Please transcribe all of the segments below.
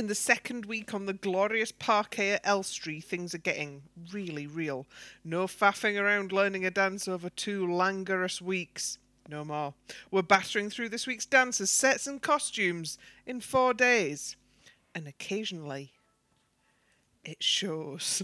In the second week on the glorious parquet at Elstree, things are getting really real. No faffing around learning a dance over 2 languorous weeks. No more. We're battering through this week's dances, sets and costumes in 4 days. And occasionally, it shows.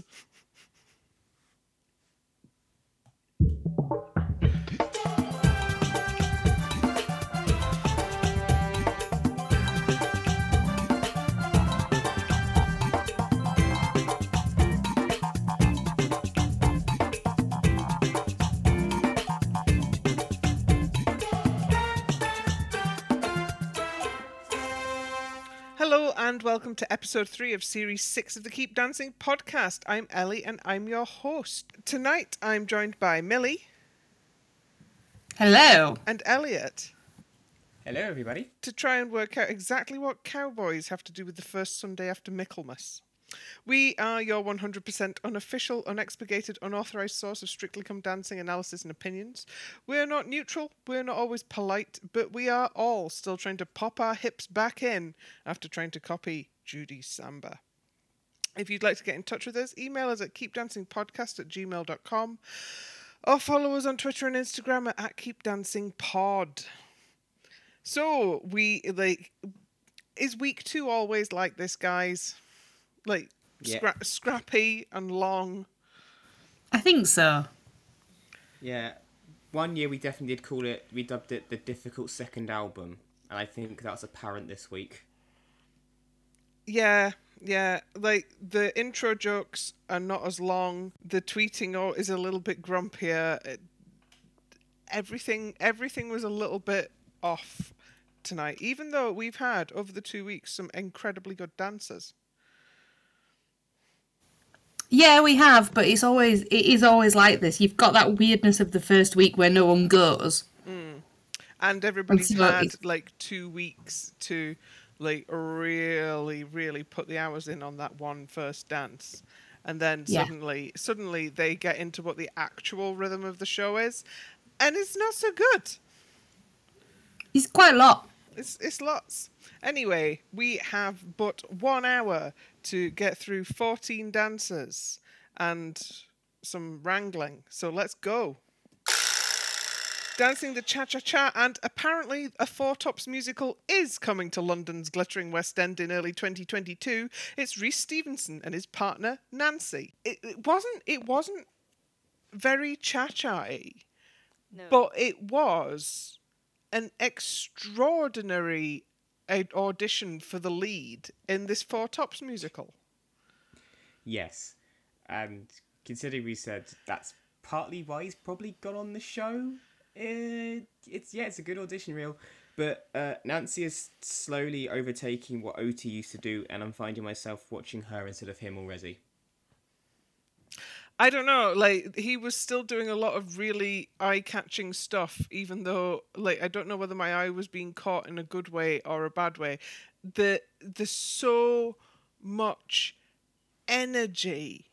Hello and welcome to episode 3 of series 6 of the Keep Dancing podcast. I'm Ellie and I'm your host. Tonight I'm joined by Millie. Hello. And Elliot. Hello everybody. To try and work out exactly what cowboys have to do with the first Sunday after Michaelmas. We are your 100% unofficial, unexpurgated, unauthorised source of Strictly Come Dancing analysis and opinions. We're not neutral, we're not always polite, but we are all still trying to pop our hips back in after trying to copy Judy Samba. If you'd like to get in touch with us, email us at keepdancingpodcast@gmail.com or follow us on Twitter and Instagram at keepdancingpod. So, is week 2 always like this, guys? Scrappy and long. I think so. Yeah. One year we definitely did call it, we dubbed it the difficult second album. And I think that's apparent this week. Yeah. The intro jokes are not as long. The tweeting is a little bit grumpier. Everything was a little bit off tonight. Even though we've had, over the 2 weeks, some incredibly good dancers. Yeah, we have, but it is always like this. You've got that weirdness of the first week where no one goes, and everybody's had 2 weeks to really, really put the hours in on that one first dance, and then suddenly they get into what the actual rhythm of the show is, and it's not so good. It's quite a lot. It's lots. Anyway, we have but 1 hour to get through 14 dancers and some wrangling. So let's go. Dancing the Cha-Cha-Cha and apparently a Four Tops musical is coming to London's glittering West End in early 2022. It's Rhys Stevenson and his partner, Nancy. It wasn't very cha-cha-y, no. But it was an extraordinary audition for the lead in this Four Tops musical. Yes. And considering we said that's partly why he's probably got on the show, it's a good audition reel. But Nancy is slowly overtaking what Oti used to do, and I'm finding myself watching her instead of him already. I don't know, he was still doing a lot of really eye-catching stuff, even though, I don't know whether my eye was being caught in a good way or a bad way. There's so much energy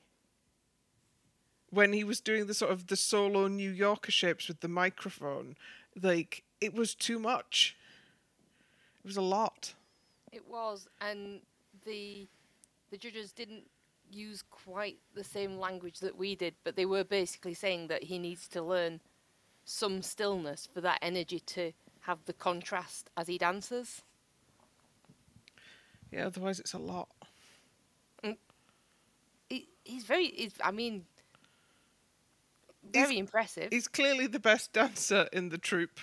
when he was doing the sort of the solo New Yorker shapes with the microphone. It was too much. It was a lot. It was, and the judges didn't use quite the same language that we did, but they were basically saying that he needs to learn some stillness for that energy to have the contrast as he dances. Yeah, otherwise it's a lot. He's very impressive. He's clearly the best dancer in the troupe,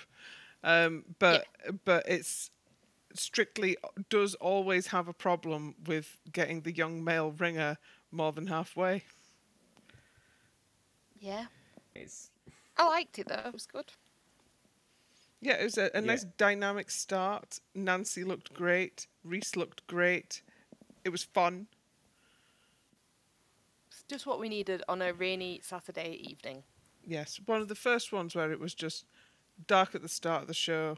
but it's Strictly does always have a problem with getting the young male ringer more than halfway. Yeah. I liked it though, it was good. Yeah, it was a nice dynamic start. Nancy looked great. Rhys looked great. It was fun. It's just what we needed on a rainy Saturday evening. Yes, one of the first ones where it was just dark at the start of the show.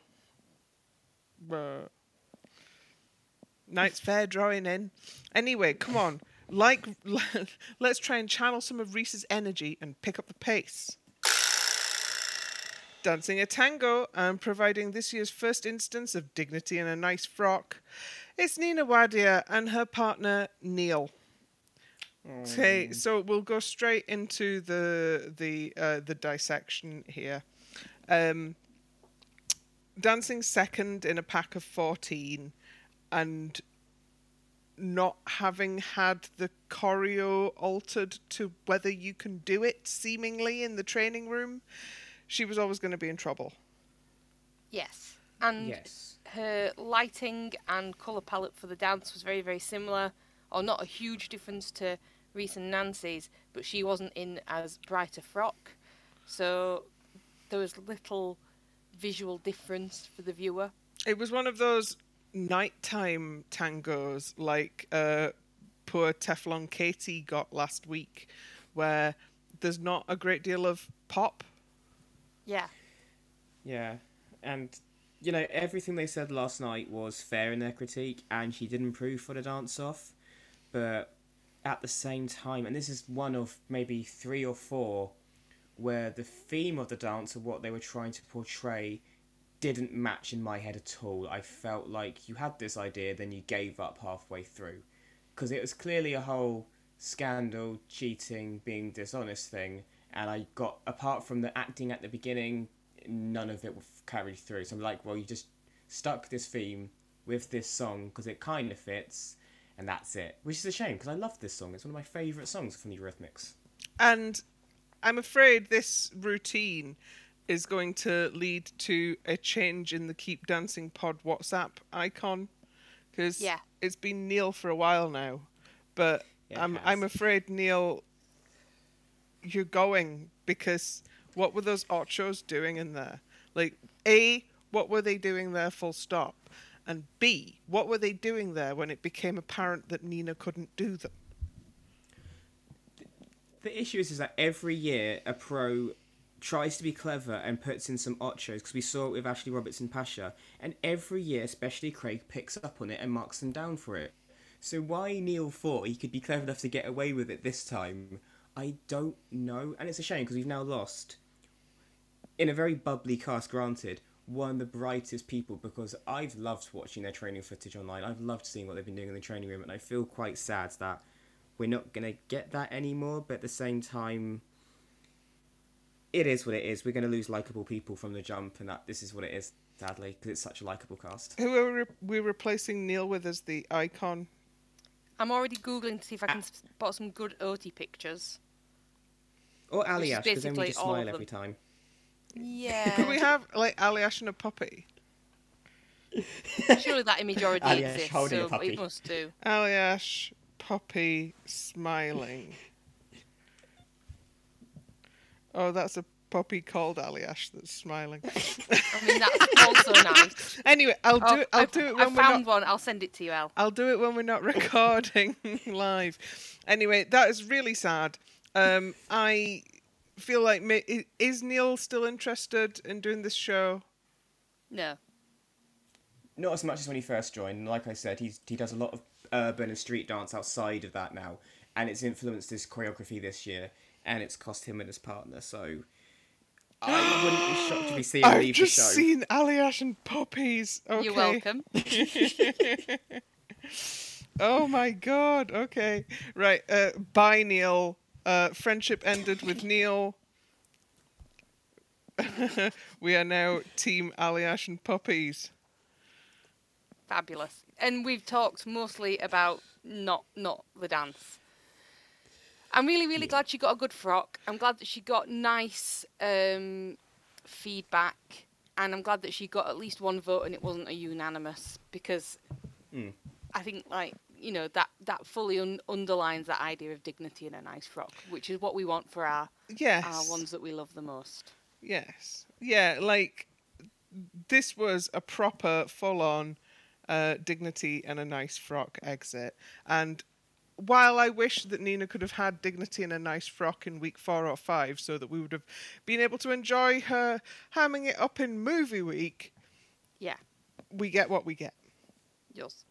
Night's fair drawing in. Anyway, come on. Let's try and channel some of Rhys's energy and pick up the pace. Dancing a tango and providing this year's first instance of dignity in a nice frock. It's Nina Wadia and her partner, Neil. Okay, so we'll go straight into the dissection here. Dancing second in a pack of 14 and not having had the choreo altered to whether you can do it, seemingly, in the training room, she was always going to be in trouble. Yes. And her lighting and colour palette for the dance was very, very similar, or not a huge difference to Rhys and Nancy's, but she wasn't in as bright a frock. So there was little visual difference for the viewer. It was one of those nighttime tangos like poor Teflon Katie got last week, where there's not a great deal of pop. Yeah. Yeah. And, you know, everything they said last night was fair in their critique, and she did improve for the dance-off. But at the same time, and this is one of maybe three or four where the theme of the dance and what they were trying to portray didn't match in my head at all. I felt like you had this idea, then you gave up halfway through. Because it was clearly a whole scandal, cheating, being dishonest thing. And I got, apart from the acting at the beginning, none of it carried through. So I'm like, well, you just stuck this theme with this song because it kind of fits. And that's it. Which is a shame, because I love this song. It's one of my favourite songs from Eurythmics. And I'm afraid this routine is going to lead to a change in the Keep Dancing Pod WhatsApp icon. Because it's been Neil for a while now. But yeah, I'm afraid, Neil, you're going. Because what were those Ochos doing in there? Like, A, what were they doing there, full stop? And B, what were they doing there when it became apparent that Nina couldn't do them? The issue is that every year a pro tries to be clever and puts in some Ochos, because we saw it with Ashley Robertson Pasha, and every year, especially Craig, picks up on it and marks them down for it. So why Neil thought he could be clever enough to get away with it this time, I don't know. And it's a shame, because we've now lost, in a very bubbly cast, granted, one of the brightest people, because I've loved watching their training footage online. I've loved seeing what they've been doing in the training room, and I feel quite sad that we're not going to get that anymore. But at the same time, it is what it is. We're going to lose likeable people from the jump, and that this is what it is, sadly, because it's such a likeable cast. Who are we replacing Neil with as the icon? I'm already Googling to see if I can spot some good Oti pictures. Or Aljaz, because then we just smile every time. Yeah. Could we have, like, Aljaz and a puppy? Surely that image already exists, so it must do. Aljaz, puppy, smiling. Oh, that's a puppy called Aljaz that's smiling. I mean, that's also nice. Anyway, I'll do it when I found one. I'll send it to you, Al. I'll do it when we're not recording live. Anyway, that is really sad. I feel like, is Neil still interested in doing this show? No. Not as much as when he first joined. Like I said, he does a lot of urban and street dance outside of that now, and it's influenced his choreography this year, and it's cost him and his partner, so I wouldn't be shocked if we see him leave the show. I've just seen Aljaz and puppies. Okay. You're welcome. Oh my god, okay. Right, bye Neil. Friendship ended with Neil. We are now Team Aljaz and Puppies. Fabulous. And we've talked mostly about not the dance. I'm really, really glad she got a good frock. I'm glad that she got nice feedback. And I'm glad that she got at least one vote and it wasn't a unanimous. Because I think, like, you know, that fully underlines that idea of dignity in a nice frock, which is what we want for our ones that we love the most. Yes. Yeah, like, this was a proper, full-on dignity and a nice frock exit. And while I wish that Nina could have had dignity and a nice frock in week 4 or 5 so that we would have been able to enjoy her hamming it up in movie week, we get what we get. Yes.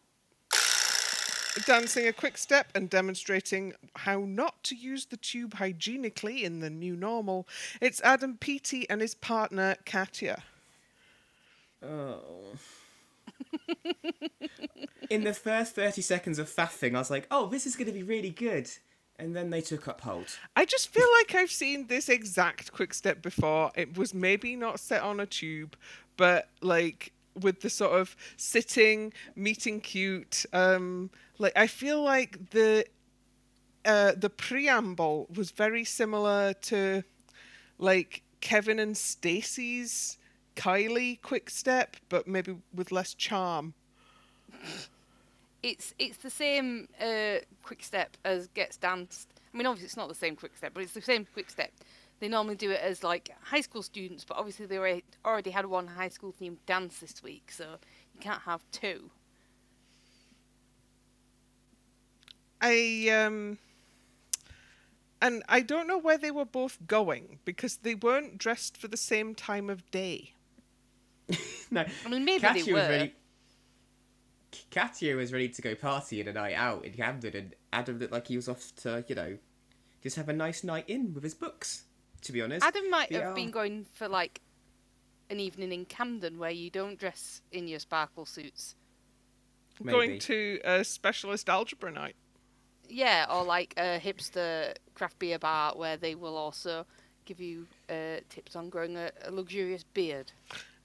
Dancing a quick step and demonstrating how not to use the tube hygienically in the new normal, it's Adam Peaty and his partner, Katya. Oh. In the first 30 seconds of faffing, I was like, oh, this is going to be really good. And then they took up hold. I just feel like I've seen this exact quick step before. It was maybe not set on a tube, but like with the sort of sitting, meeting cute. Like I feel like the preamble was very similar to like Kevin and Stacey's Kylie quick step, but maybe with less charm. It's the same quick step as Gets Danced. I mean, obviously it's not the same quick step, but it's the same quick step. They normally do it as like high school students, but obviously they already had one high school themed dance this week, so you can't have two. And I don't know where they were both going because they weren't dressed for the same time of day. No, I mean maybe Katya they were. Katya was ready to go party in a night out in Camden, and Adam looked like he was off to, you know, just have a nice night in with his books, to be honest. Adam might have been going for, like, an evening in Camden where you don't dress in your sparkle suits. Maybe. Going to a specialist algebra night. Yeah, or, like, a hipster craft beer bar where they will also give you tips on growing a luxurious beard.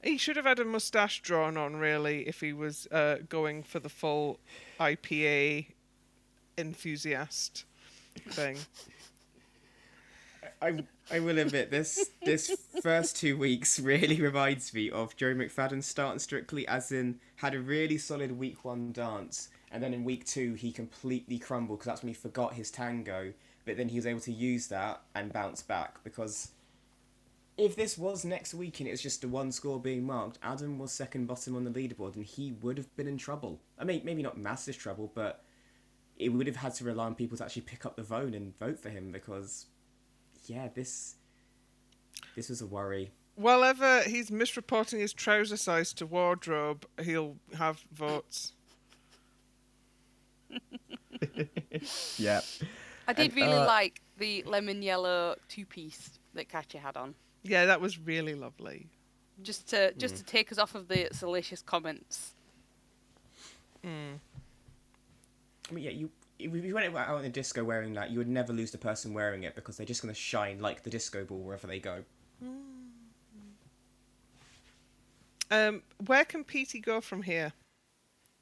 He should have had a moustache drawn on, really, if he was going for the full IPA enthusiast thing. I will admit, this first 2 weeks really reminds me of Joe McFadden's start on Strictly, as in, had a really solid week one dance, and then in week two he completely crumbled, because that's when he forgot his tango, but then he was able to use that and bounce back, because... if this was next week and it was just the one score being marked, Adam was second bottom on the leaderboard and he would have been in trouble. I mean, maybe not massive trouble, but it would have had to rely on people to actually pick up the phone and vote for him because, yeah, this was a worry. Well, ever he's misreporting his trouser size to wardrobe, he'll have votes. Yeah. I did really like the lemon yellow two-piece that Katya had on. Yeah, that was really lovely. Just to take us off of the salacious comments. Mm. I mean, yeah, if you went out in the disco wearing that, you would never lose the person wearing it because they're just going to shine like the disco ball wherever they go. Mm. Where can Peaty go from here?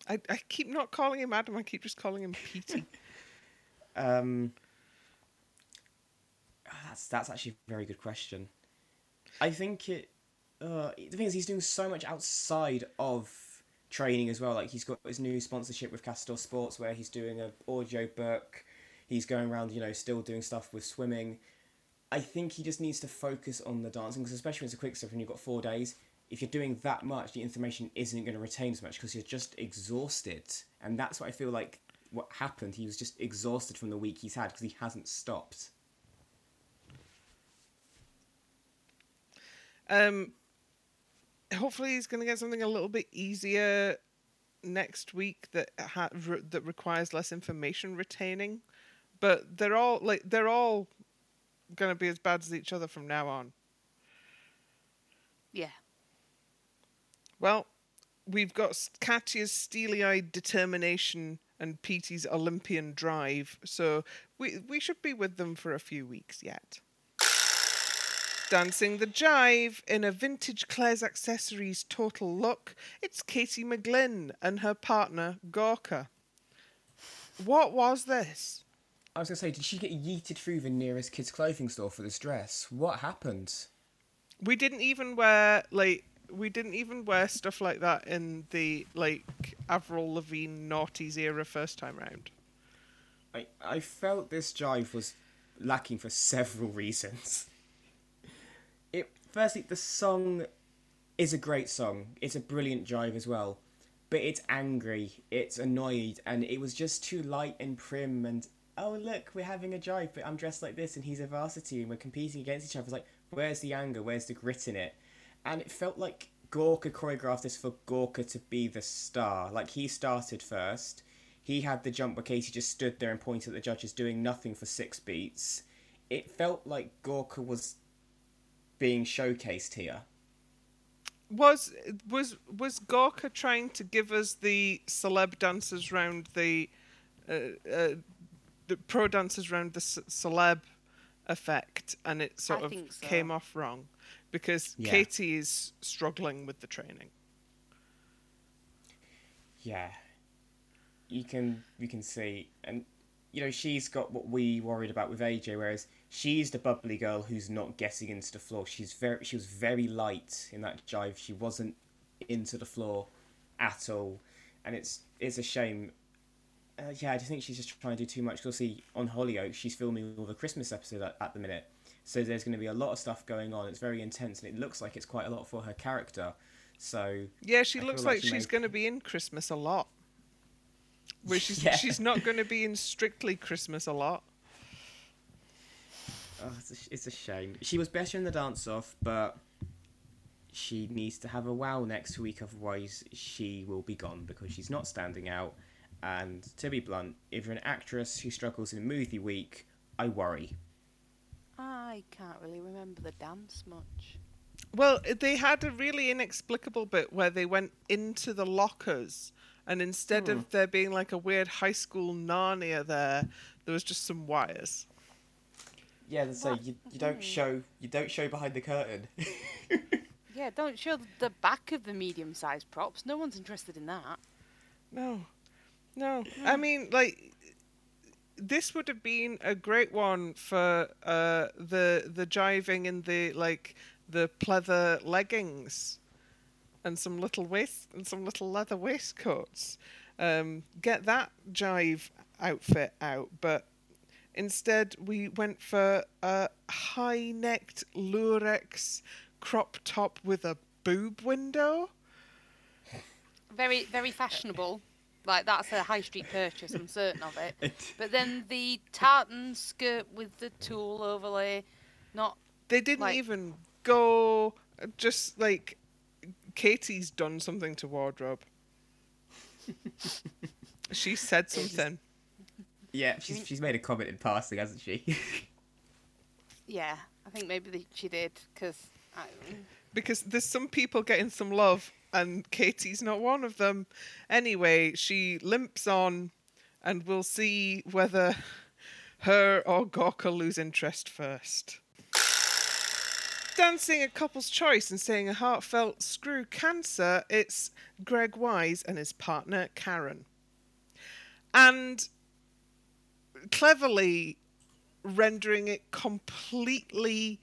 I keep not calling him Adam. I keep just calling him Peaty. That's actually a very good question. I think the thing is he's doing so much outside of training as well. Like he's got his new sponsorship with Castor Sports where he's doing an audio book. He's going around, you know, still doing stuff with swimming. I think he just needs to focus on the dancing because especially when it's a quick step and you've got 4 days, if you're doing that much, the information isn't going to retain as much because you're just exhausted. And that's what I feel like what happened. He was just exhausted from the week he's had because he hasn't stopped. Hopefully he's going to get something a little bit easier next week that requires less information retaining, but they're all going to be as bad as each other from now on. Yeah. Well, we've got Katya's steely-eyed determination and Peaty's Olympian drive, so we should be with them for a few weeks yet. Dancing the jive in a vintage Claire's Accessories total look, it's Katie McGlynn and her partner, Gorka. What was this? I was going to say, did she get yeeted through the nearest kids' clothing store for this dress? What happened? We didn't even wear stuff like that in the, like, Avril Lavigne noughties era first time round. I felt this jive was lacking for several reasons. Firstly, the song is a great song. It's a brilliant jive as well. But it's angry, it's annoyed, and it was just too light and prim and, oh, look, we're having a jive, but I'm dressed like this and he's a varsity and we're competing against each other. It's like, where's the anger? Where's the grit in it? And it felt like Gorka choreographed this for Gorka to be the star. Like, he started first. He had the jump where Katie just stood there and pointed at the judges doing nothing for 6 beats. It felt like Gorka was being showcased here. Was Gorka trying to give us the celeb dancers round the pro dancers round the celeb effect, and it sort of came off wrong because Katie is struggling with the training. Yeah, you can see, and you know she's got what we worried about with AJ, whereas she's the bubbly girl who's not getting into the floor. She was very light in that jive. She wasn't into the floor at all, and it's a shame. I just think she's just trying to do too much. You'll see on Hollyoaks, she's filming all the Christmas episode at the minute, so there's going to be a lot of stuff going on. It's very intense, and it looks like it's quite a lot for her character. So yeah, she looks like she's going to be in Christmas a lot. Where she's not going to be in strictly Christmas a lot. Oh, it's a shame. She was better in the dance-off, but she needs to have a wow next week, otherwise she will be gone because she's not standing out. And to be blunt, if you're an actress who struggles in movie week, I worry. I can't really remember the dance much. Well, they had a really inexplicable bit where they went into the lockers, and instead of there being like a weird high school Narnia there was just some wires. Yeah, and so you don't show behind the curtain. Yeah, don't show the back of the medium-sized props. No one's interested in that. No. I mean, like, this would have been a great one for the jiving in the pleather leggings, and some little leather waistcoats. Get that jive outfit out, but. Instead, we went for a high-necked lurex crop top with a boob window. Very, very fashionable. Like, that's a high street purchase, I'm certain of it. But then the tartan skirt with the tulle overlay, not... They didn't even go... Just, like, Katie's done something to wardrobe. She said something. Yeah, she's made a comment in passing, hasn't she? Yeah, I think maybe she did, because there's some people getting some love, and Katie's not one of them. Anyway, she limps on, and we'll see whether her or Gorka lose interest first. Dancing a couple's choice and saying a heartfelt screw cancer, it's Greg Wise and his partner, Karen. And... cleverly rendering it completely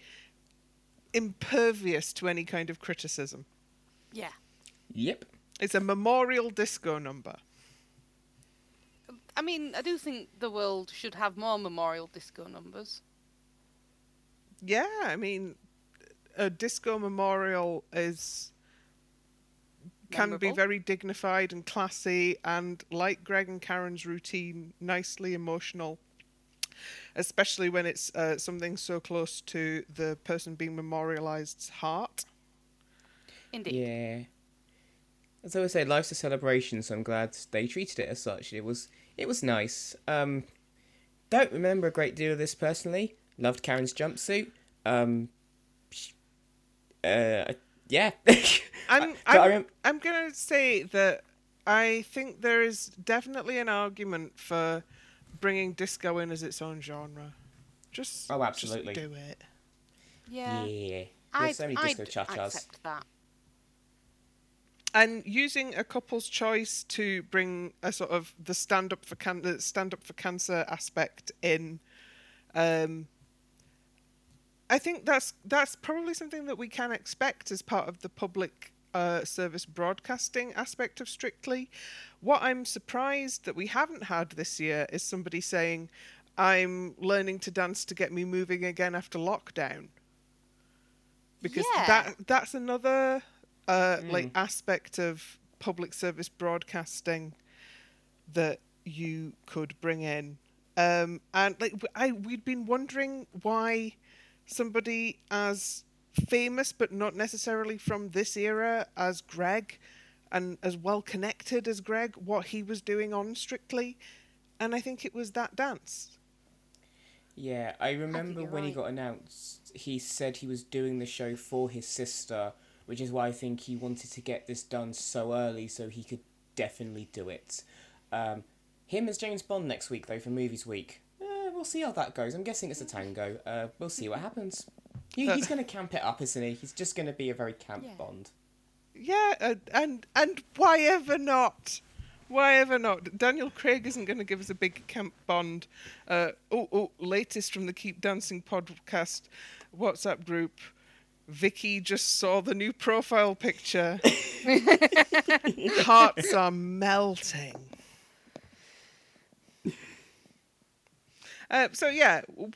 impervious to any kind of criticism. Yeah. Yep. It's a memorial disco number. I mean, I do think the world should have more memorial disco numbers. Yeah, I mean, a disco memorial can be very dignified and classy, and like Greg and Karen's routine, nicely emotional, especially when it's something so close to the person being memorialized's heart. Indeed. Yeah. As I would say, life's a celebration, so I'm glad they treated it as such. It was nice. Don't remember a great deal of this personally. Loved Karen's jumpsuit. Yeah. I'm going to say that I think there is definitely an argument for bringing disco in as its own genre. Just, absolutely. Just do it. Yeah. Yeah. There's so many disco cha-chas. Accept that. And using a couple's choice to bring a sort of the stand up for cancer aspect in, I think that's probably something that we can expect as part of the public service broadcasting aspect of Strictly. What I'm surprised that we haven't had this year is somebody saying, "I'm learning to dance to get me moving again after lockdown," because that's another aspect of public service broadcasting that you could bring in. We'd been wondering why. Somebody as famous, but not necessarily from this era, as Greg, and as well-connected as Greg, what he was doing on Strictly. And I think it was that dance. Yeah, I remember when he got announced, he said he was doing the show for his sister, which is why I think he wanted to get this done so early so he could definitely do it. Him as James Bond next week, though, for Movies Week. We'll see how that goes. I'm guessing it's a tango. We'll see what happens. He's going to camp it up, isn't he? He's just going to be a very camp Bond. Yeah, and why ever not? Why ever not? Daniel Craig isn't going to give us a big camp Bond. Latest from the Keep Dancing podcast WhatsApp group. Vicky just saw the new profile picture. Hearts are melting.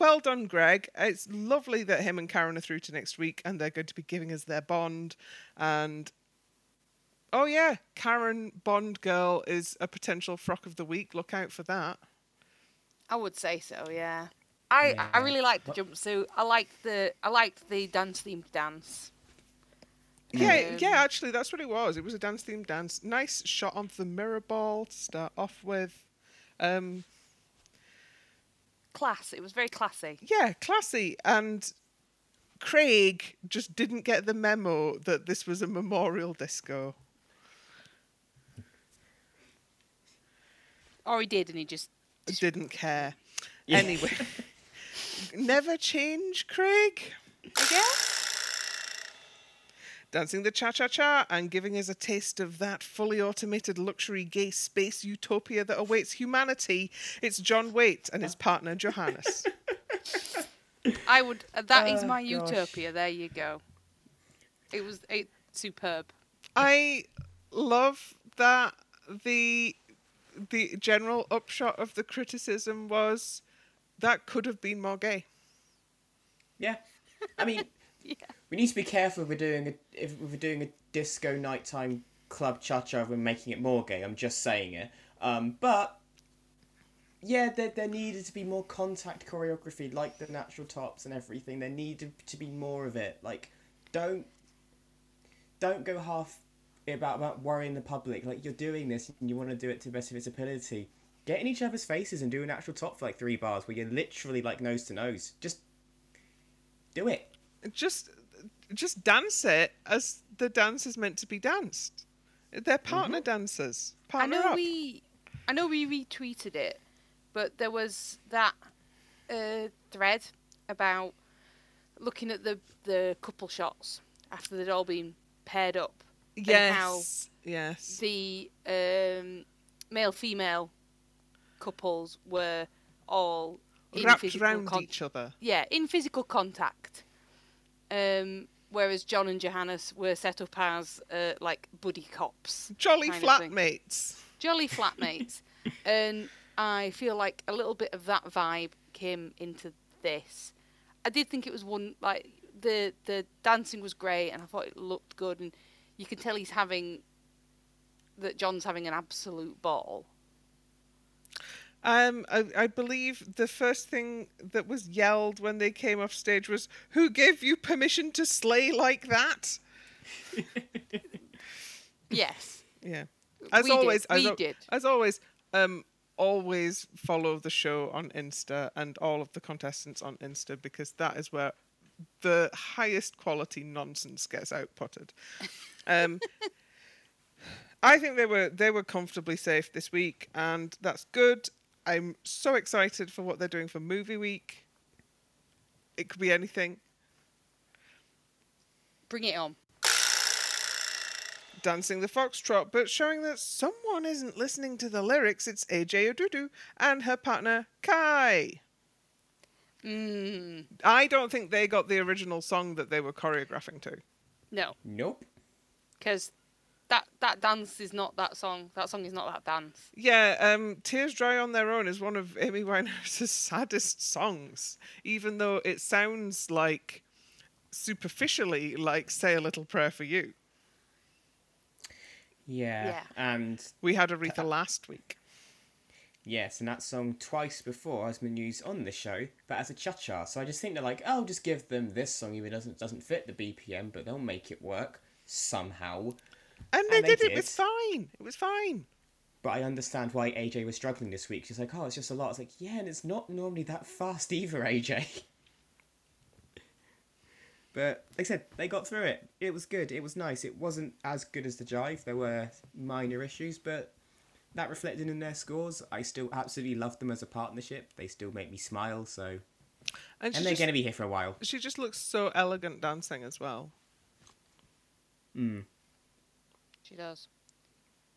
Well done, Greg. It's lovely that him and Karen are through to next week and they're going to be giving us their Bond. And, Karen Bond Girl is a potential frock of the week. Look out for that. I would say so, yeah. I really like the jumpsuit. I liked the dance-themed dance. Actually, that's what it was. It was a dance-themed dance. Nice shot onto the mirror ball to start off with. Class. It was very classy. Yeah, classy. And Craig just didn't get the memo that this was a memorial disco. Or he did, and he just didn't care. Yeah. Anyway, never change, Craig. Again? Dancing the cha-cha-cha and giving us a taste of that fully automated luxury gay space utopia that awaits humanity. It's John Waite and his partner, Johannes. That is my utopia. There you go. It was superb. I love that the general upshot of the criticism was that could have been more gay. Yeah. I mean... Yeah. We need to be careful if we're doing a disco nighttime club cha-cha and making it more gay. I'm just saying it. There needed to be more contact choreography, like the natural tops and everything. There needed to be more of it. Like, don't go half about worrying the public. Like, you're doing this and you want to do it to the best of its ability. Get in each other's faces and do a natural top for like 3 bars where you're literally like nose to nose. Just do it. Just dance it as the dance is meant to be danced. They're partner dancers. I know we retweeted it, but there was that thread about looking at the couple shots after they'd all been paired up. Yes. And how the male-female couples were all wrapped around each other. Yeah, in physical contact. Whereas John and Johannes were set up as buddy cops, jolly flatmates, and I feel like a little bit of that vibe came into this. I did think it was one like the dancing was great, and I thought it looked good, and you can tell John's having an absolute ball. I believe the first thing that was yelled when they came off stage was, "Who gave you permission to slay like that?" Yes. Yeah. As always, always follow the show on Insta and all of the contestants on Insta, because that is where the highest quality nonsense gets outputted. I think they were comfortably safe this week, and that's good. I'm so excited for what they're doing for Movie Week. It could be anything. Bring it on. Dancing the Foxtrot, but showing that someone isn't listening to the lyrics. It's AJ Oduyu and her partner, Kai. I don't think they got the original song that they were choreographing to. No. Nope. Because... That dance is not that song. That song is not that dance. Yeah, Tears Dry on Their Own is one of Amy Winehouse's saddest songs, even though it sounds like, superficially, like Say a Little Prayer for You. Yeah. And we had Aretha last week. Yes, and that song twice before has been used on the show, but as a cha-cha. So I just think they're like, oh, just give them this song, even doesn't fit the BPM, but they'll make it work somehow. And they did. It was fine. It was fine. But I understand why AJ was struggling this week. She's like, oh, it's just a lot. It's like, yeah, and it's not normally that fast either, AJ. But like I said, they got through it. It was good. It was nice. It wasn't as good as the Jive. There were minor issues, but that reflected in their scores. I still absolutely love them as a partnership. They still make me smile, so... And they're going to be here for a while. She just looks so elegant dancing as well. Mm. She does.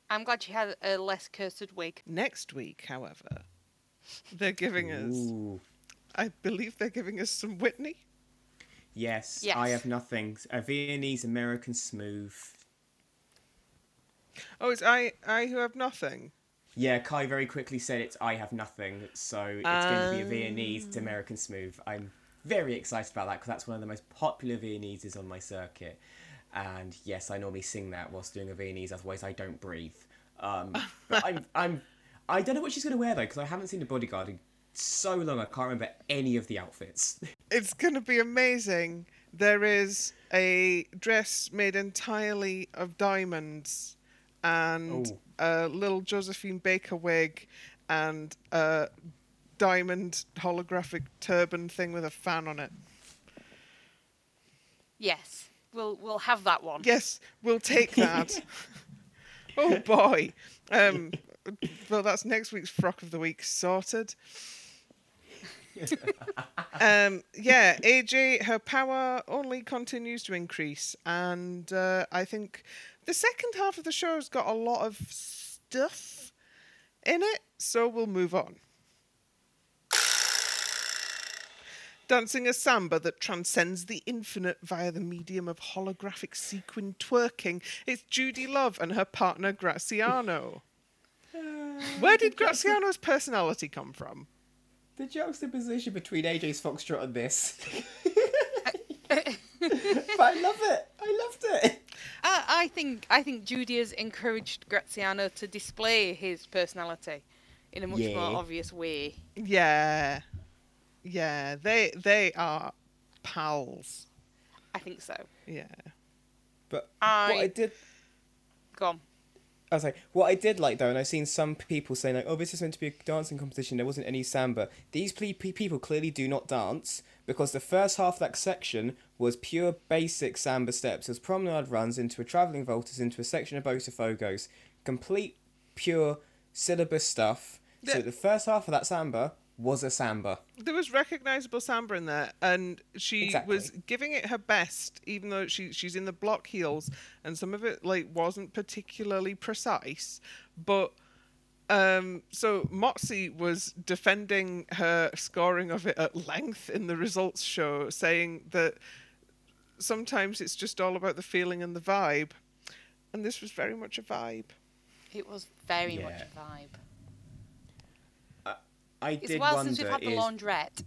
I'm glad she had a less cursed wig. Next week, however, they're giving us... I believe they're giving us some Whitney. Yes. I Have Nothing. A Viennese American Smooth. Oh, it's I Who Have Nothing? Yeah, Kai very quickly said it's I Have Nothing, so it's going to be a Viennese American Smooth. I'm very excited about that because that's one of the most popular Vienneses on my circuit. And yes, I normally sing that whilst doing a Viennese, otherwise I don't breathe. But I don't know what she's going to wear though, because I haven't seen The Bodyguard in so long, I can't remember any of the outfits. It's going to be amazing. There is a dress made entirely of diamonds and a little Josephine Baker wig and a diamond holographic turban thing with a fan on it. Yes, we'll have that one. Yes, we'll take that. Oh, boy. Well, that's next week's Frock of the Week sorted. AJ, her power only continues to increase, and I think the second half of the show's got a lot of stuff in it, so we'll move on. Dancing a samba that transcends the infinite via the medium of holographic sequin twerking, it's Judy Love and her partner Graziano. Where did Graziano's personality come from? The juxtaposition between AJ's Foxtrot and this. But I love it. I loved it. I think Judy has encouraged Graziano to display his personality in a much more obvious way. Yeah. Yeah. They are pals. I think so. Yeah. But what I did... Go on. I was like, what I did like though, and I've seen some people saying like, oh, this is meant to be a dancing competition, there wasn't any samba. These people clearly do not dance, because the first half of that section was pure basic samba steps. It was promenade runs into a travelling voltas into a section of botafogos. Complete pure syllabus stuff. Yeah. So the first half of that samba was a samba. There was recognisable samba in there, and she was giving it her best, even though she's in the block heels, and some of it like wasn't particularly precise. But so Motsi was defending her scoring of it at length in the results show, saying that sometimes it's just all about the feeling and the vibe, and this was very much a vibe. It was very much a vibe. It's a while since we've had the laundrette.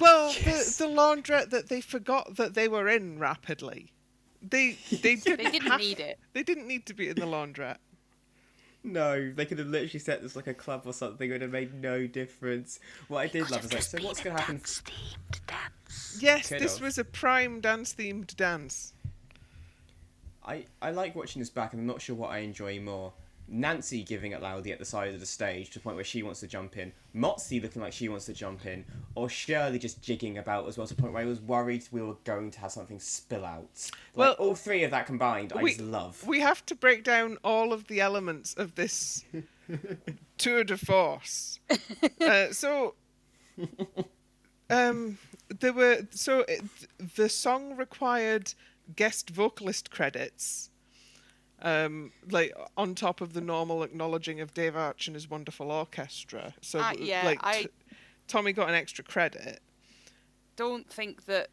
Well, yes. The laundrette that they forgot that they were in rapidly. They didn't need it. They didn't need to be in the laundrette. No, they could have literally set this like a club or something. It would have made no difference. What I did love was like, so what's going to happen? Dance-themed dance. Yes, this was a prime dance-themed dance. I like watching this back, and I'm not sure what I enjoy more. Nancy giving it loudly at the side of the stage to the point where she wants to jump in, Motsi looking like she wants to jump in, or Shirley just jigging about as well to the point where I was worried we were going to have something spill out. Well, all three of that combined, I just love. We have to break down all of the elements of this tour de force. The song required guest vocalist credits. Like on top of the normal acknowledging of Dave Arch and his wonderful orchestra. So Tommy got an extra credit. Don't think that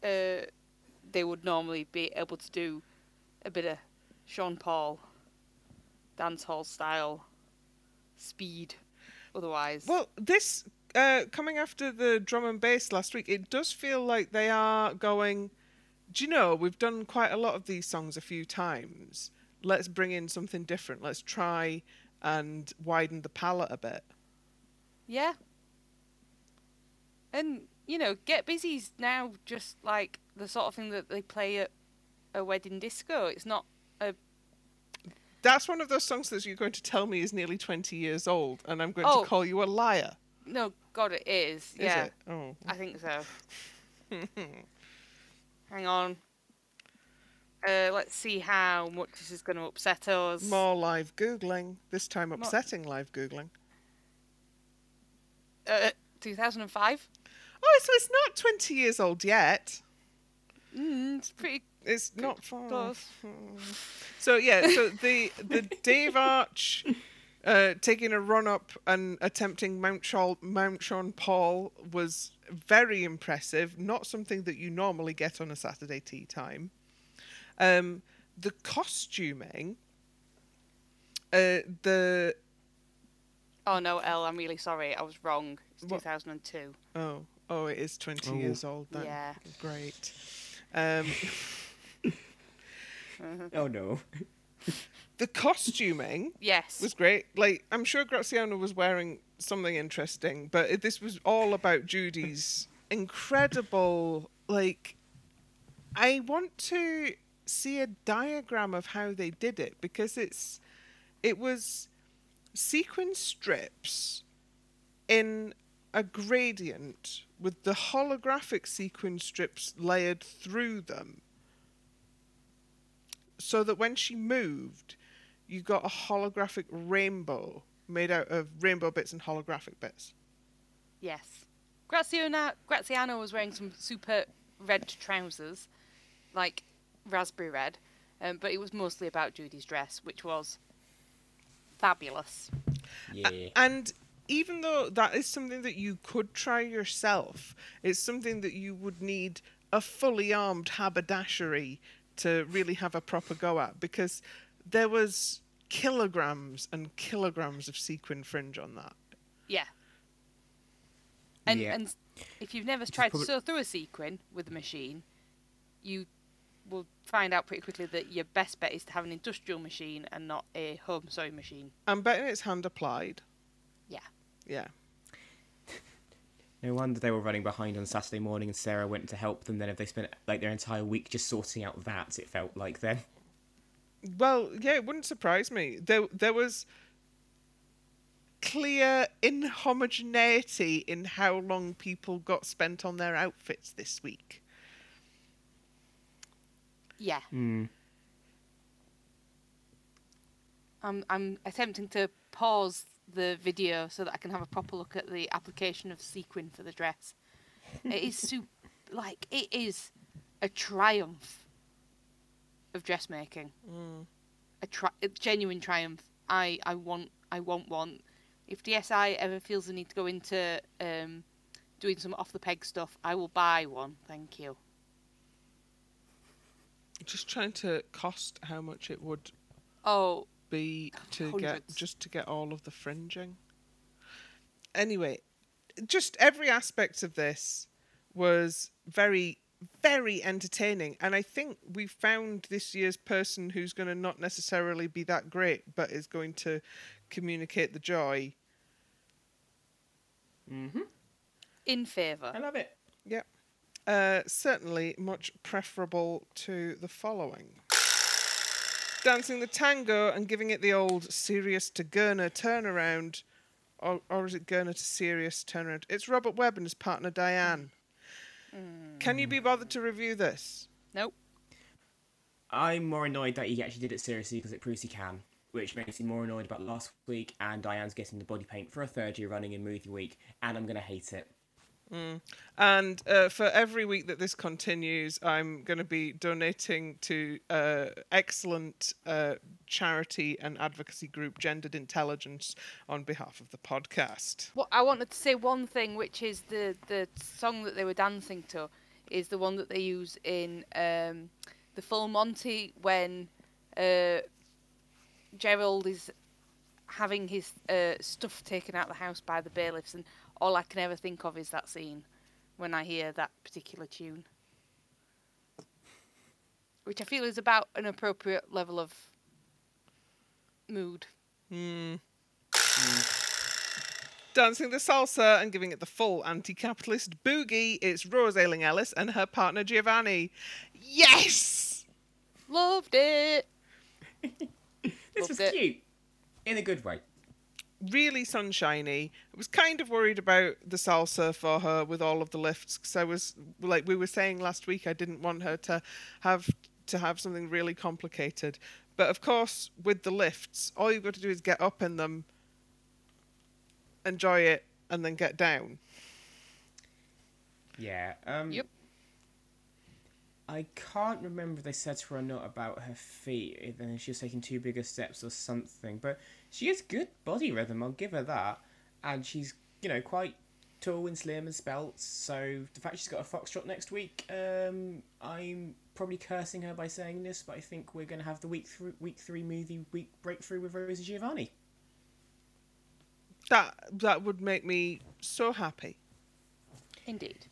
they would normally be able to do a bit of Sean Paul dancehall style speed otherwise. Well, this coming after the drum and bass last week, it does feel like they are going, do you know, we've done quite a lot of these songs a few times. Let's bring in something different. Let's try and widen the palette a bit. Yeah. And, you know, Get Busy's now just like the sort of thing that they play at a wedding disco. It's not a... That's one of those songs that you're going to tell me is nearly 20 years old, and I'm going to call you a liar. No, God, it is. Is it? Oh. I think so. Hang on. Let's see how much this is going to upset us. More live Googling. This time upsetting live Googling. 2005. Oh, so it's not 20 years old yet. It's pretty... It's pretty not far. Close. So, yeah, so the Dave Arch taking a run-up and attempting Mount Sean Paul was very impressive. Not something that you normally get on a Saturday tea time. The costuming, Oh, no, Elle, I'm really sorry. I was wrong. It's 2002. Oh, it is 20 years old then. Yeah. Great. Oh, no. The costuming was great. Like, I'm sure Graziano was wearing something interesting, but this was all about Judy's incredible, like... I want to see a diagram of how they did it, because it was... sequin strips in a gradient with the holographic sequin strips layered through them, so that when she moved, you got a holographic rainbow made out of rainbow bits and holographic bits. Yes. Graziano was wearing some super red trousers, like raspberry red, but it was mostly about Judy's dress, which was fabulous. Yeah. And even though that is something that you could try yourself, it's something that you would need a fully armed haberdashery to really have a proper go at, because there was kilograms and kilograms of sequin fringe on that. Yeah. And if you've never tried to sew through a sequin with a machine, you will find out pretty quickly that your best bet is to have an industrial machine and not a home sewing machine. I'm betting it's hand applied. Yeah. Yeah. No wonder they were running behind on Saturday morning and Sarah went to help them then, if they spent like their entire week just sorting out that, it felt like then. Well, yeah, it wouldn't surprise me. There was clear inhomogeneity in how long people got spent on their outfits this week. Yeah. Mm. I'm attempting to pause the video so that I can have a proper look at the application of sequin for the dress. It is it is a triumph of dressmaking. Mm. A genuine triumph. I want one. If DSI ever feels the need to go into doing some off the peg stuff, I will buy one. Thank you. Just trying to cost how much it would be to hundreds. just to get all of the fringing. Anyway, just every aspect of this was very, very entertaining. And I think we found this year's person who's going to not necessarily be that great, but is going to communicate the joy. Mm-hmm. In favour. I love it. Yep. Certainly much preferable to the following. Dancing the tango and giving it the old serious to Gurner turnaround, or is it Gurner to serious turnaround? It's Robert Webb and his partner Diane. Mm. Can you be bothered to review this? Nope. I'm more annoyed that he actually did it seriously, because it proves he can, which makes me more annoyed about last week, and Diane's getting the body paint for a third year running in movie week, and I'm going to hate it. Mm. And for every week that this continues, I'm going to be donating to excellent charity and advocacy group Gendered Intelligence on behalf of the podcast. Well, I wanted to say one thing, which is the song that they were dancing to is the one that they use in the Full Monty when Gerald is having his stuff taken out of the house by the bailiffs, and all I can ever think of is that scene when I hear that particular tune, which I feel is about an appropriate level of mood. Mm. Mm. Dancing the salsa and giving it the full anti-capitalist boogie, it's Rose Ailing Ellis and her partner Giovanni. Yes! Loved it! This was cute. In a good way. really sunshiny. I was kind of worried about the salsa for her with all of the lifts, because I was, like we were saying last week, I didn't want her to have something really complicated. But of course, with the lifts, all you've got to do is get up in them, enjoy it, and then get down. Yeah. Yep. I can't remember if they said to her or not about her feet, and she was taking too big of steps or something, but she has good body rhythm, I'll give her that. And she's, you know, quite tall and slim and spelt, so the fact she's got a foxtrot next week, I'm probably cursing her by saying this, but I think we're going to have the week three movie week breakthrough with Rose and Giovanni. That would make me so happy. Indeed.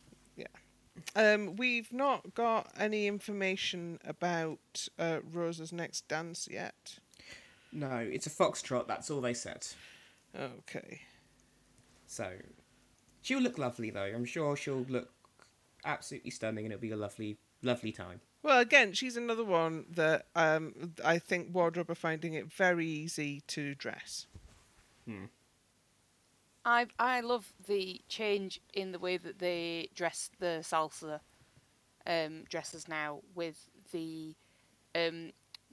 We've not got any information about Rosa's next dance yet. No, it's a foxtrot. That's all they said. Okay. So, she'll look lovely, though. I'm sure she'll look absolutely stunning, and it'll be a lovely, lovely time. Well, again, she's another one that I think Wardrobe are finding it very easy to dress. Hmm. I love the change in the way that they dress the salsa dresses now, with the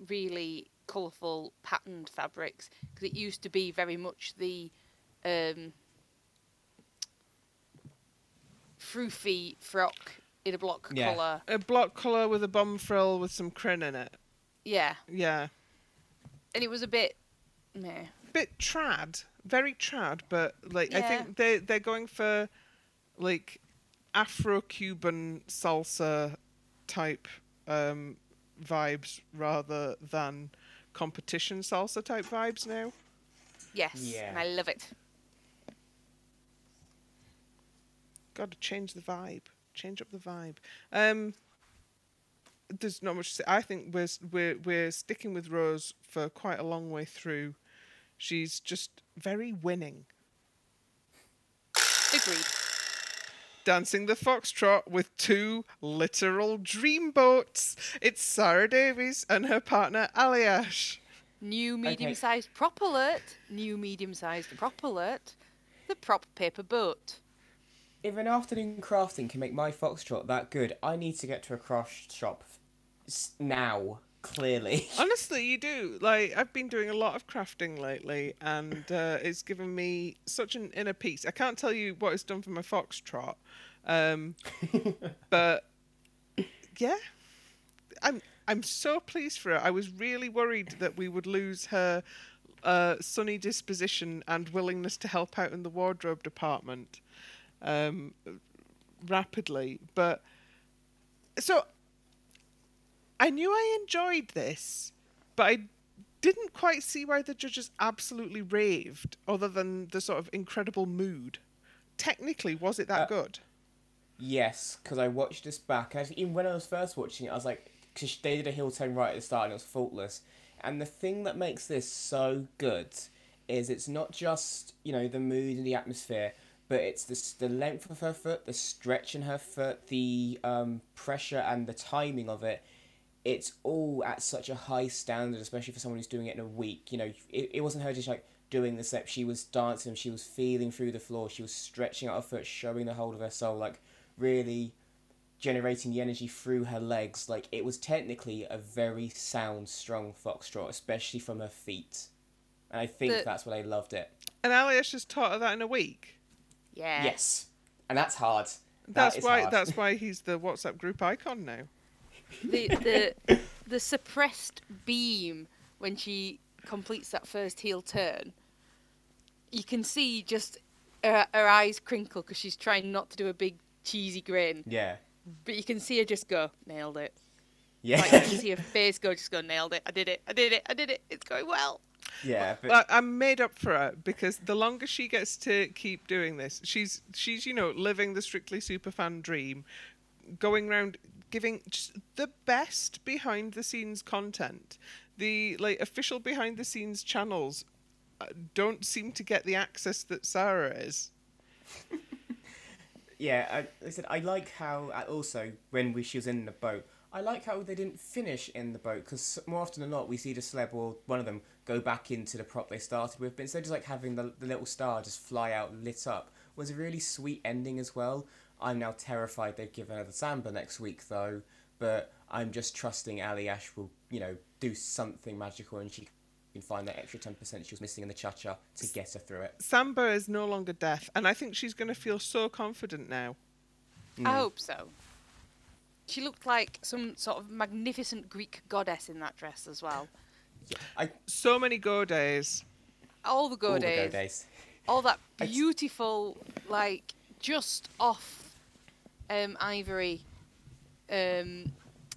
really colourful patterned fabrics, because it used to be very much the froofy frock in a block collar. A block collar with a bomb frill with some crin in it. Yeah. Yeah. And it was a bit... meh. Bit trad. Very trad, but like, yeah. I think they're going for like Afro-Cuban salsa type vibes rather than competition salsa type vibes now. Yes, yeah. And I love it. Got to change the vibe, change up the vibe. There's not much to say. I think we're sticking with Rose for quite a long way through. She's just very winning. Agreed. Dancing the foxtrot with two literal dreamboats. It's Sarah Davies and her partner Aljaz. New medium-sized prop alert. New medium-sized prop alert. The prop paper boat. If an afternoon crafting can make my foxtrot that good, I need to get to a craft shop now. Clearly. Honestly, you do. Like, I've been doing a lot of crafting lately, and it's given me such an inner peace. I can't tell you what it's done for my foxtrot, but yeah, I'm so pleased for her. I was really worried that we would lose her sunny disposition and willingness to help out in the wardrobe department rapidly, but so. I knew I enjoyed this, but I didn't quite see why the judges absolutely raved, other than the sort of incredible mood. Technically, was it that good? Yes, because I watched this back. And even when I was first watching it, I was like, because they did a heel turn right at the start and it was faultless. And the thing that makes this so good is it's not just, you know, the mood and the atmosphere, but it's the length of her foot, the stretch in her foot, the pressure and the timing of it. It's all at such a high standard, especially for someone who's doing it in a week. You know, it wasn't her just, like, doing the step. She was dancing, she was feeling through the floor, she was stretching out her foot, showing the hold of her soul, like, really generating the energy through her legs. Like, it was technically a very sound, strong foxtrot, especially from her feet. And I think that's what I loved it. And Aljaz just taught her that in a week? Yeah. Yes. And that's hard. That's why he's the WhatsApp group icon now. The suppressed beam when she completes that first heel turn, you can see just her eyes crinkle because she's trying not to do a big cheesy grin. Yeah. But you can see her just go, nailed it. Yeah. Like, you can see her face just go, nailed it. I did it. It's going well. Yeah. But I'm made up for her, because the longer she gets to keep doing this, she's you know, living the Strictly Superfan dream, going round. Giving just the best behind-the-scenes content. The official behind-the-scenes channels don't seem to get the access that Sarah is. Yeah, I said I like how also when she was in the boat, I like how they didn't finish in the boat, because more often than not we see the celeb or one of them go back into the prop they started with. But instead of just like having the little star just fly out lit up, was a really sweet ending as well. I'm now terrified they've given her the samba next week though, but I'm just trusting Ali Ash will, you know, do something magical and she can find that extra 10% she was missing in the cha-cha to get her through it. Samba is no longer deaf, and I think she's going to feel so confident now. Mm. I hope so. She looked like some sort of magnificent Greek goddess in that dress as well. Yeah. So many go-days. All the go-days. All that beautiful, like, just off ivory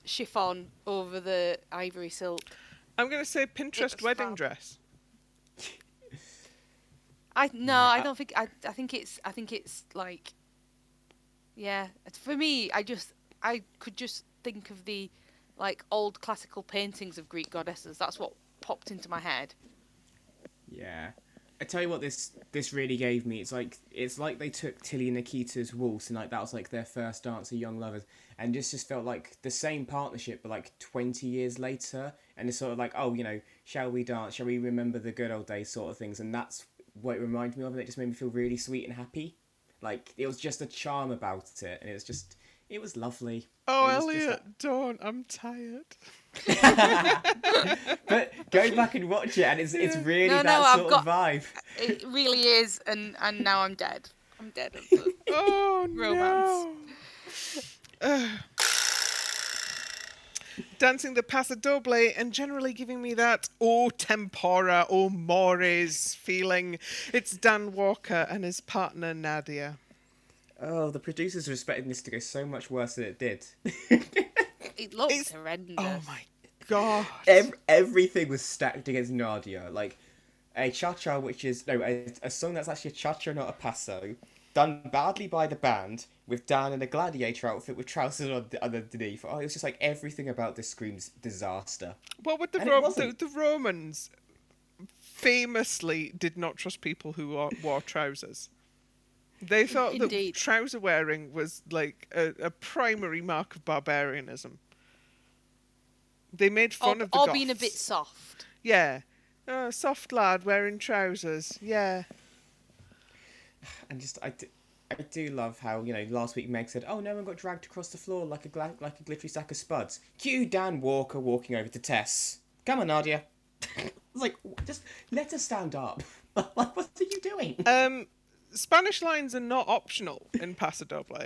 chiffon over the ivory silk. I'm going to say Pinterest wedding dress. I think it's like... Yeah. For me, I could just think of the like old classical paintings of Greek goddesses. That's what popped into my head. Yeah. I tell you what this really gave me. It's like they took Tilly and Nikita's waltz and like that was like their first dance of young lovers, and just felt like the same partnership but like 20 years later, and it's sort of like, oh, you know, shall we dance? Shall we remember the good old days sort of things? And that's what it reminded me of, and it just made me feel really sweet and happy. Like it was just a charm about it, and it was lovely. Oh, Elliot, don't. I'm tired. But go back and watch it, and it's really that sort of vibe. It really is, and now I'm dead. I'm dead. Oh, romance. No. Dancing the Paso Doble and generally giving me that O Tempora, O Mores feeling. It's Dan Walker and his partner Nadia. Oh, the producers are expecting this to go so much worse than it did. It looked horrendous. Oh my god. Everything was stacked against Nadia. Like a cha-cha, which is... No, a song that's actually a cha-cha, not a paso. Done badly by the band, with Dan in a gladiator outfit with trousers underneath. Oh, it was just like everything about this screams disaster. Well, with the Romans famously did not trust people who wore trousers. They thought that trouser wearing was like a primary mark of barbarianism. They made fun of the Goths. Or being a bit soft. Yeah. Oh, soft lad wearing trousers. Yeah. And just, I do love how, you know, last week Meg said, oh, no one got dragged across the floor like a glittery sack of spuds. Cue Dan Walker walking over to Tess. Come on, Nadia. It's like, just let her stand up. Like, what are you doing? Spanish lines are not optional in Paso Doble.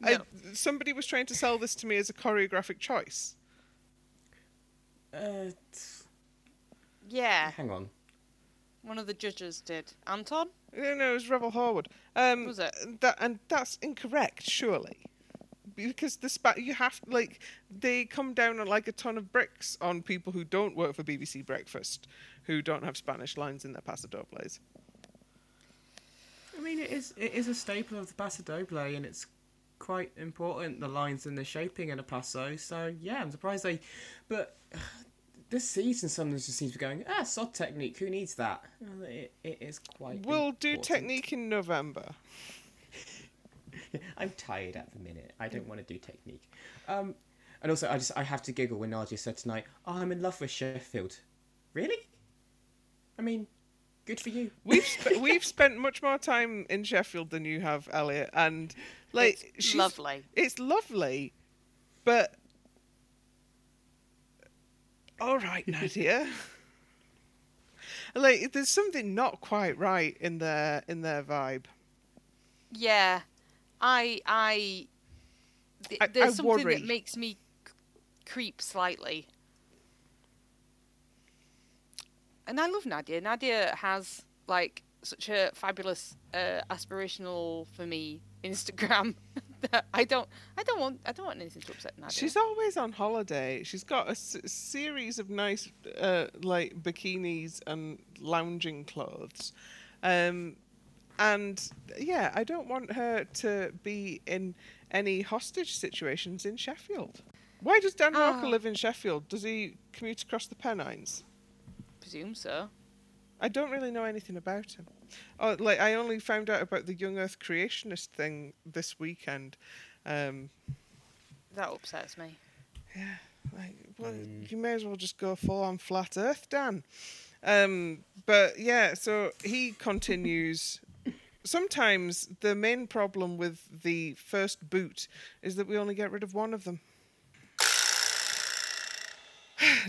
No. Somebody was trying to sell this to me as a choreographic choice. Yeah. Hang on. One of the judges did. Anton? No, it was Revel Horwood. Was it? And that's incorrect, surely. Because you have, like, they come down on like a ton of bricks on people who don't work for BBC Breakfast, who don't have Spanish lines in their Paso Dobles. I mean, it is a staple of the Paso Doble, and it's quite important, the lines and the shaping in a paso. So, yeah, I'm surprised they... But this season, sometimes just seems to be going, sod technique, who needs that? And it is quite We'll important. Do technique in November. I'm tired at the minute. I don't want to do technique. And also, I have to giggle when Nadia said tonight, oh, I'm in love with Sheffield. Really? I mean... Good for you. We've spent much more time in Sheffield than you have, Elliot, and like it's lovely. It's lovely, but all right, Nadia. Like, there's something not quite right in their vibe. Yeah, there's something that makes me creep slightly. And I love Nadia. Nadia has, like, such a fabulous, aspirational, for me, Instagram. That I don't want anything to upset Nadia. She's always on holiday. She's got a series of nice, like, bikinis and lounging clothes. And, yeah, I don't want her to be in any hostage situations in Sheffield. Why does Dan Walker live in Sheffield? Does he commute across the Pennines? I presume so. I don't really know anything about him. Oh, like I only found out about the Young Earth Creationist thing this weekend. That upsets me. Yeah. Like, well, you may as well just go full on flat earth, Dan. But yeah, so he continues. Sometimes the main problem with the first boot is that we only get rid of one of them.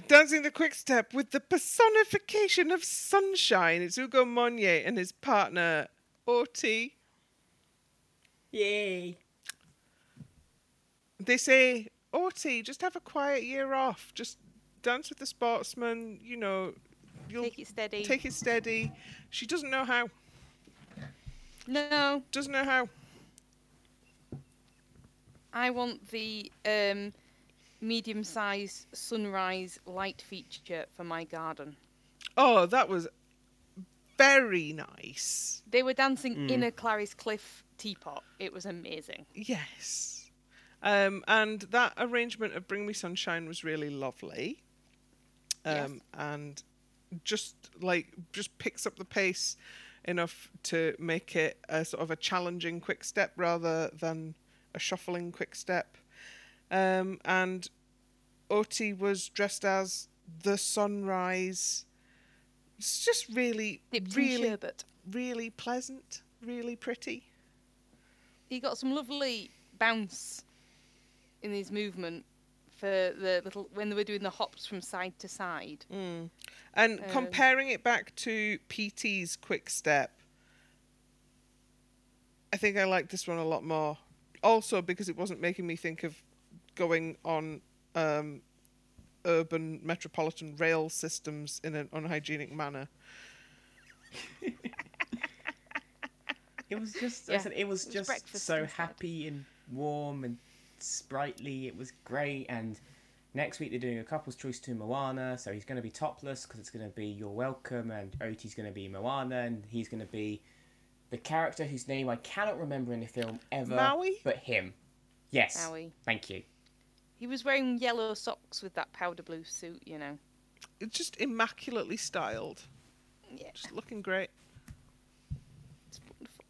Dancing the quick step with the personification of sunshine. It's Hugo Monnier and his partner, Oti. Yay. They say, Oti, just have a quiet year off. Just dance with the sportsman. You know, you'll take it steady. Take it steady. She doesn't know how. No. Doesn't know how. I want the medium-sized sunrise light feature for my garden. Oh, that was very nice. They were dancing in a Clary's Cliff teapot. It was amazing. Yes. And that arrangement of Bring Me Sunshine was really lovely. Yes. And just picks up the pace enough to make it a sort of a challenging quick step rather than a shuffling quick step. And Oti was dressed as the sunrise. It's just really, really, really pleasant, really pretty. He got some lovely bounce in his movement for the little when they were doing the hops from side to side. Mm. And comparing it back to Peaty's quick step, I think I like this one a lot more. Also because it wasn't making me think of going on urban metropolitan rail systems in an unhygienic manner. It was just, yeah. It was so happy and warm and sprightly. It was great. And next week they're doing a couple's choice to Moana, so he's going to be topless because it's going to be You're Welcome, and Oti's going to be Moana, and he's going to be the character whose name I cannot remember in the film ever, Maui? But him. Yes. Maui. Thank you. He was wearing yellow socks with that powder blue suit, you know. It's just immaculately styled. Yeah. Just looking great. It's wonderful.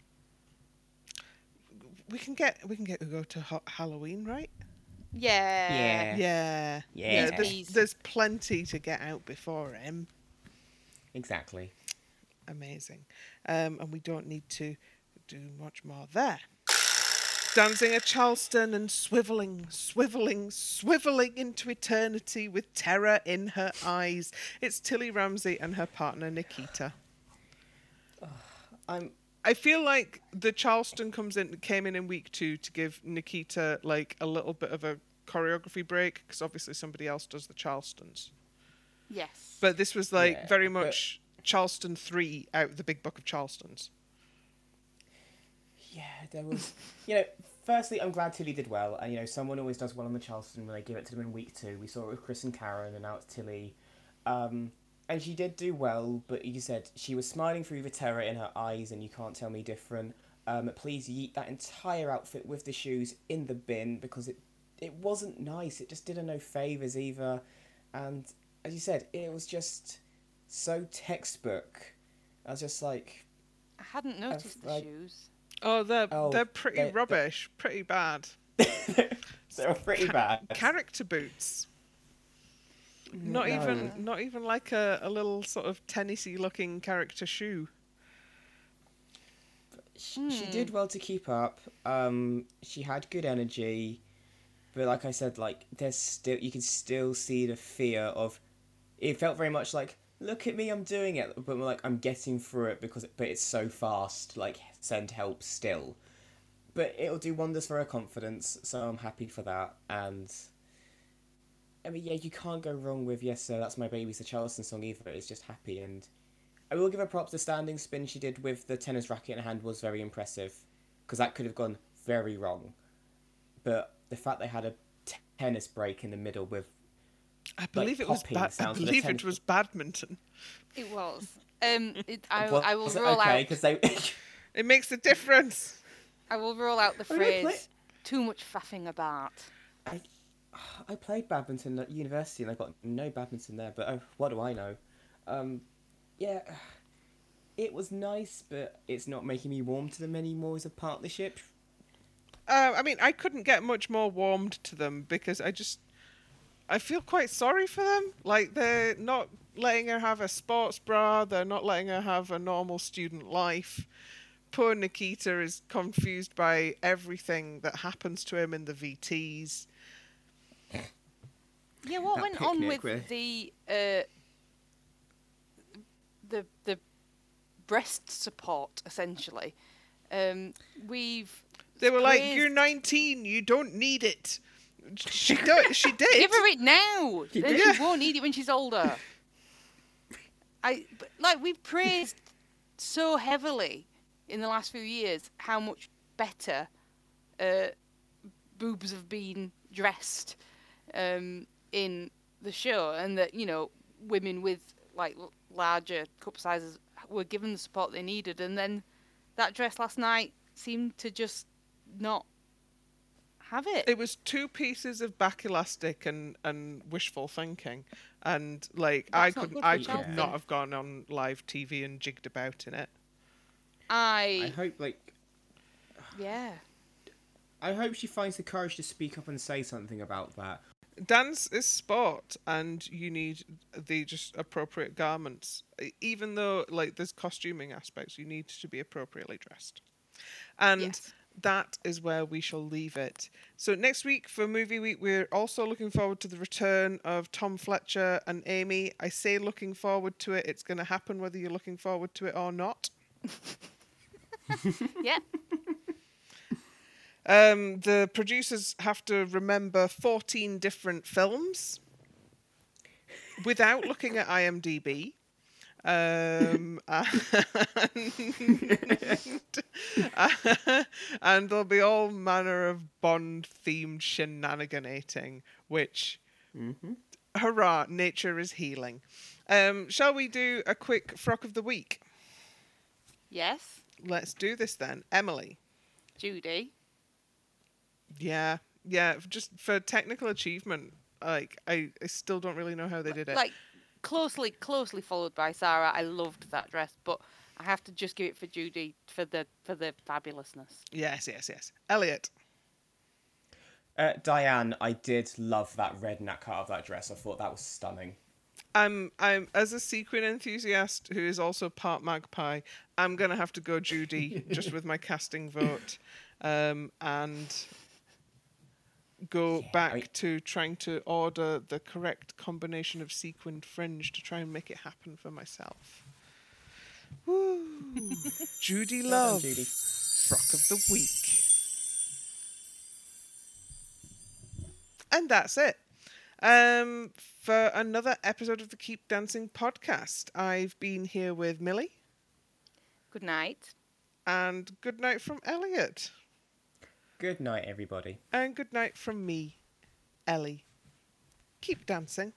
We can get Hugo to Halloween, right? Yeah. Yeah. There's plenty to get out before him. Exactly. Amazing. And we don't need to do much more there. Dancing a Charleston and swiveling into eternity with terror in her eyes. It's Tilly Ramsey and her partner, Nikita. I feel like the Charleston came in week 2 to give Nikita like a little bit of a choreography break, because obviously somebody else does the Charlestons. Yes. But this was like very much Charleston 3 out of the big book of Charlestons. Yeah, there was, firstly, I'm glad Tilly did well. And, someone always does well on the Charleston when they give it to them in week 2. We saw it with Chris and Karen, and now it's Tilly. And she did do well, but you said she was smiling through the terror in her eyes, and you can't tell me different. Please yeet that entire outfit with the shoes in the bin, because it wasn't nice. It just did her no favours either. And as you said, it was just so textbook. I was just like... I hadn't noticed the shoes. Oh, they're pretty rubbish. Pretty bad. They're pretty bad. Character boots. Not even like a little sort of tennis-y looking character shoe. She did well to keep up. She had good energy, but like I said, like there's still you can still see the fear of. It felt very much like, look at me, I'm doing it, but like I'm getting through it but it's so fast. Like send help still, but it'll do wonders for her confidence. So I'm happy for that. And I mean, yeah, you can't go wrong with Yes Sir, That's My Baby's the Charleston song either. It's just happy, and I will give her props. The standing spin she did with the tennis racket in her hand was very impressive, because that could have gone very wrong. But the fact they had a tennis break in the middle with. I believe it was badminton. It was. I will rule out... Because they... It makes a difference. I will rule out the phrase, too much faffing about. I played badminton at university and I got no badminton there, but what do I know? Yeah, it was nice, but it's not making me warm to them anymore as a partnership. I couldn't get much more warmed to them because I just... I feel quite sorry for them. Like, they're not letting her have a sports bra. They're not letting her have a normal student life. Poor Nikita is confused by everything that happens to him in the VTs. Yeah, what went on with the breast support, essentially? They were like, "You're 19. You don't need it." She did. Give her it now. She won't need it when she's older. We've praised so heavily in the last few years how much better boobs have been dressed in the show, and that, you know, women with like larger cup sizes were given the support they needed, and then that dress last night seemed to just not have it. It was two pieces of back elastic and wishful thinking, and like I could not have gone on live TV and jigged about in it. I hope she finds the courage to speak up and say something about that. Dance is sport, and you need the just appropriate garments. Even though, like, there's costuming aspects, you need to be appropriately dressed. And that is where we shall leave it. So next week for Movie Week, we're also looking forward to the return of Tom Fletcher and Amy. I say looking forward to it. It's going to happen whether you're looking forward to it or not. Yeah. The producers have to remember 14 different films without looking at IMDb. And there'll be all manner of Bond-themed shenaniganating, which, hurrah, nature is healing. Shall we do a quick Frock of the Week? Yes. Let's do this then. Emily. Judy. Yeah. Just for technical achievement, like I still don't really know how they did it. Like closely followed by Sarah. I loved that dress, but I have to just give it for Judy for the fabulousness. Yes. Elliot. Diane, I did love that red neck cut of that dress. I thought that was stunning. I'm as a sequin enthusiast who is also part magpie, I'm gonna have to go Judy just with my casting vote, and go back to trying to order the correct combination of sequined fringe to try and make it happen for myself. Woo! Judy Love, Judy. Frock of the Week, and that's it. For another episode of the Keep Dancing podcast, I've been here with Millie. Good night. And good night from Elliot. Good night, everybody. And good night from me, Ellie. Keep dancing.